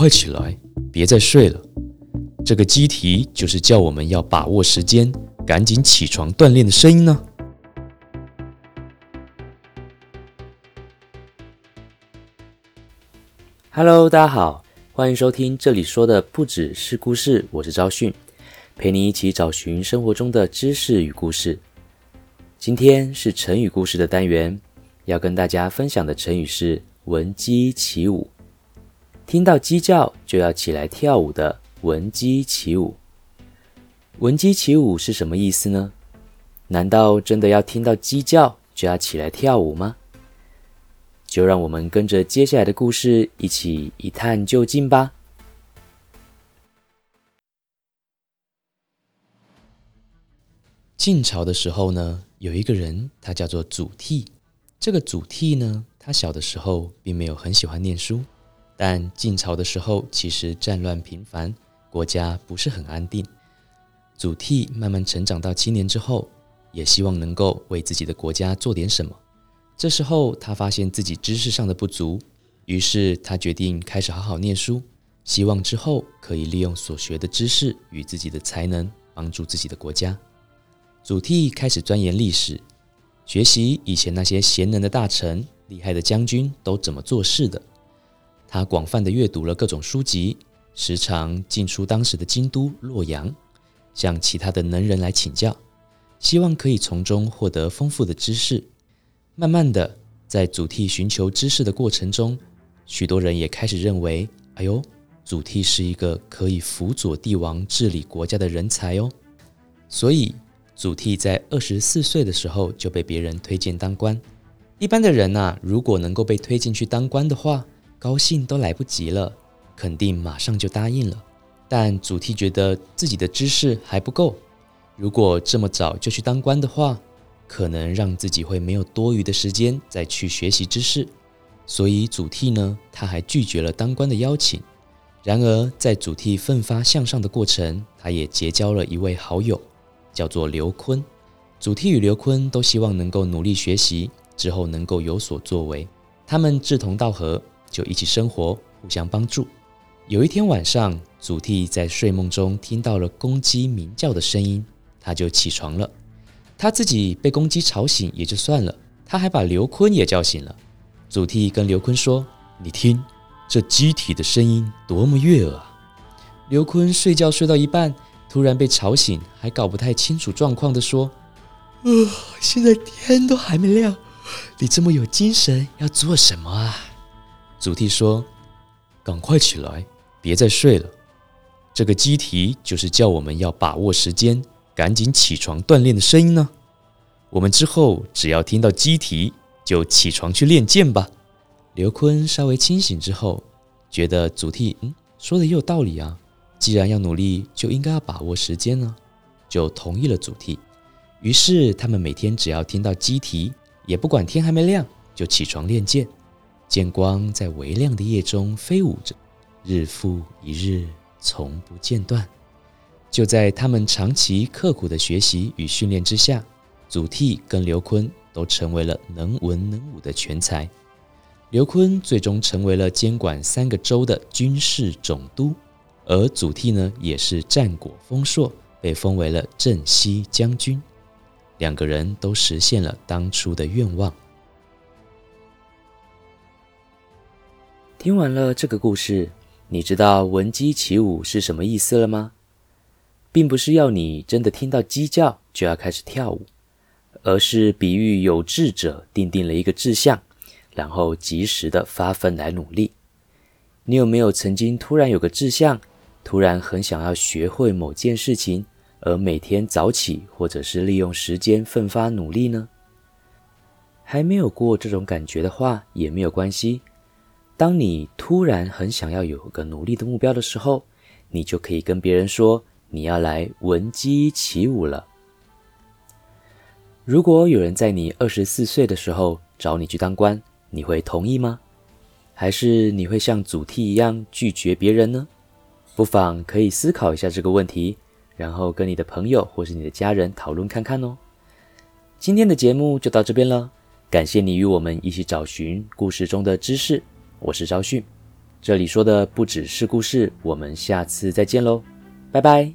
快起来，别再睡了。这个机题就是叫我们要把握时间，赶紧起床锻炼的声音呢。Hello， 大家好，欢迎收听这里说的不只是故事，我是昭训，陪你一起找寻生活中的知识与故事。今天是成语故事的单元，要跟大家分享的成语是闻鸡起舞。听到鸡叫就要起来跳舞的闻鸡起舞。闻鸡起舞是什么意思呢？难道真的要听到鸡叫就要起来跳舞吗？就让我们跟着接下来的故事一起一探究竟吧。晋朝的时候呢，有一个人，他叫做祖逖。这个祖逖呢，他小的时候并没有很喜欢念书，但晋朝的时候其实战乱频繁，国家不是很安定。祖逖慢慢成长到7年之后，也希望能够为自己的国家做点什么。这时候他发现自己知识上的不足，于是他决定开始好好念书，希望之后可以利用所学的知识与自己的才能，帮助自己的国家。祖逖开始钻研历史，学习以前那些贤能的大臣、厉害的将军都怎么做事的。他广泛地阅读了各种书籍，时常进出当时的京都、洛阳，向其他的能人来请教，希望可以从中获得丰富的知识。慢慢的，在祖逖寻求知识的过程中，许多人也开始认为，哎呦，祖逖是一个可以辅佐帝王治理国家的人才哦。所以祖逖在24岁的时候就被别人推荐当官。一般的人啊，如果能够被推荐去当官的话，高兴都来不及了，肯定马上就答应了。但祖逖觉得自己的知识还不够，如果这么早就去当官的话，可能让自己会没有多余的时间再去学习知识，所以祖逖呢，他还拒绝了当官的邀请。然而在祖逖奋发向上的过程，他也结交了一位好友，叫做刘琨。祖逖与刘琨都希望能够努力学习，之后能够有所作为。他们志同道合，就一起生活，互相帮助。有一天晚上，祖逖在睡梦中听到了公鸡鸣叫的声音，他就起床了。他自己被公鸡吵醒也就算了，他还把刘琨也叫醒了。祖逖跟刘琨说：“你听，这鸡啼的声音多么悦耳啊！”刘琨睡觉睡到一半，突然被吵醒，还搞不太清楚状况的说：“现在天都还没亮，你这么有精神，要做什么啊？”祖逖说：“赶快起来，别再睡了。这个鸡啼就是叫我们要把握时间。”赶紧起床锻炼的声音呢？我们之后只要听到鸡啼，就起床去练剑吧。刘琨稍微清醒之后，觉得祖逖说的也有道理啊，既然要努力，就应该要把握时间呢，就同意了祖逖。于是他们每天只要听到鸡啼，也不管天还没亮，就起床练剑。剑光在微亮的夜中飞舞着，日复一日，从不间断。就在他们长期刻苦的学习与训练之下，祖逖跟刘琨都成为了能文能武的全才。刘琨最终成为了监管3个州的军事总督，而祖逖呢，也是战果丰硕，被封为了镇西将军。2个人都实现了当初的愿望。听完了这个故事，你知道闻鸡起舞是什么意思了吗？并不是要你真的听到鸡叫就要开始跳舞，而是比喻有志者定定了一个志向，然后及时的发奋来努力。你有没有曾经突然有个志向，突然很想要学会某件事情，而每天早起或者是利用时间奋发努力呢？还没有过这种感觉的话也没有关系，当你突然很想要有个努力的目标的时候，你就可以跟别人说你要来闻鸡起舞了。如果有人在你24岁的时候找你去当官，你会同意吗？还是你会像祖逖一样拒绝别人呢？不妨可以思考一下这个问题，然后跟你的朋友或是你的家人讨论看看哦。今天的节目就到这边了，感谢你与我们一起找寻故事中的知识，我是昭训，这里说的不只是故事，我们下次再见咯，拜拜。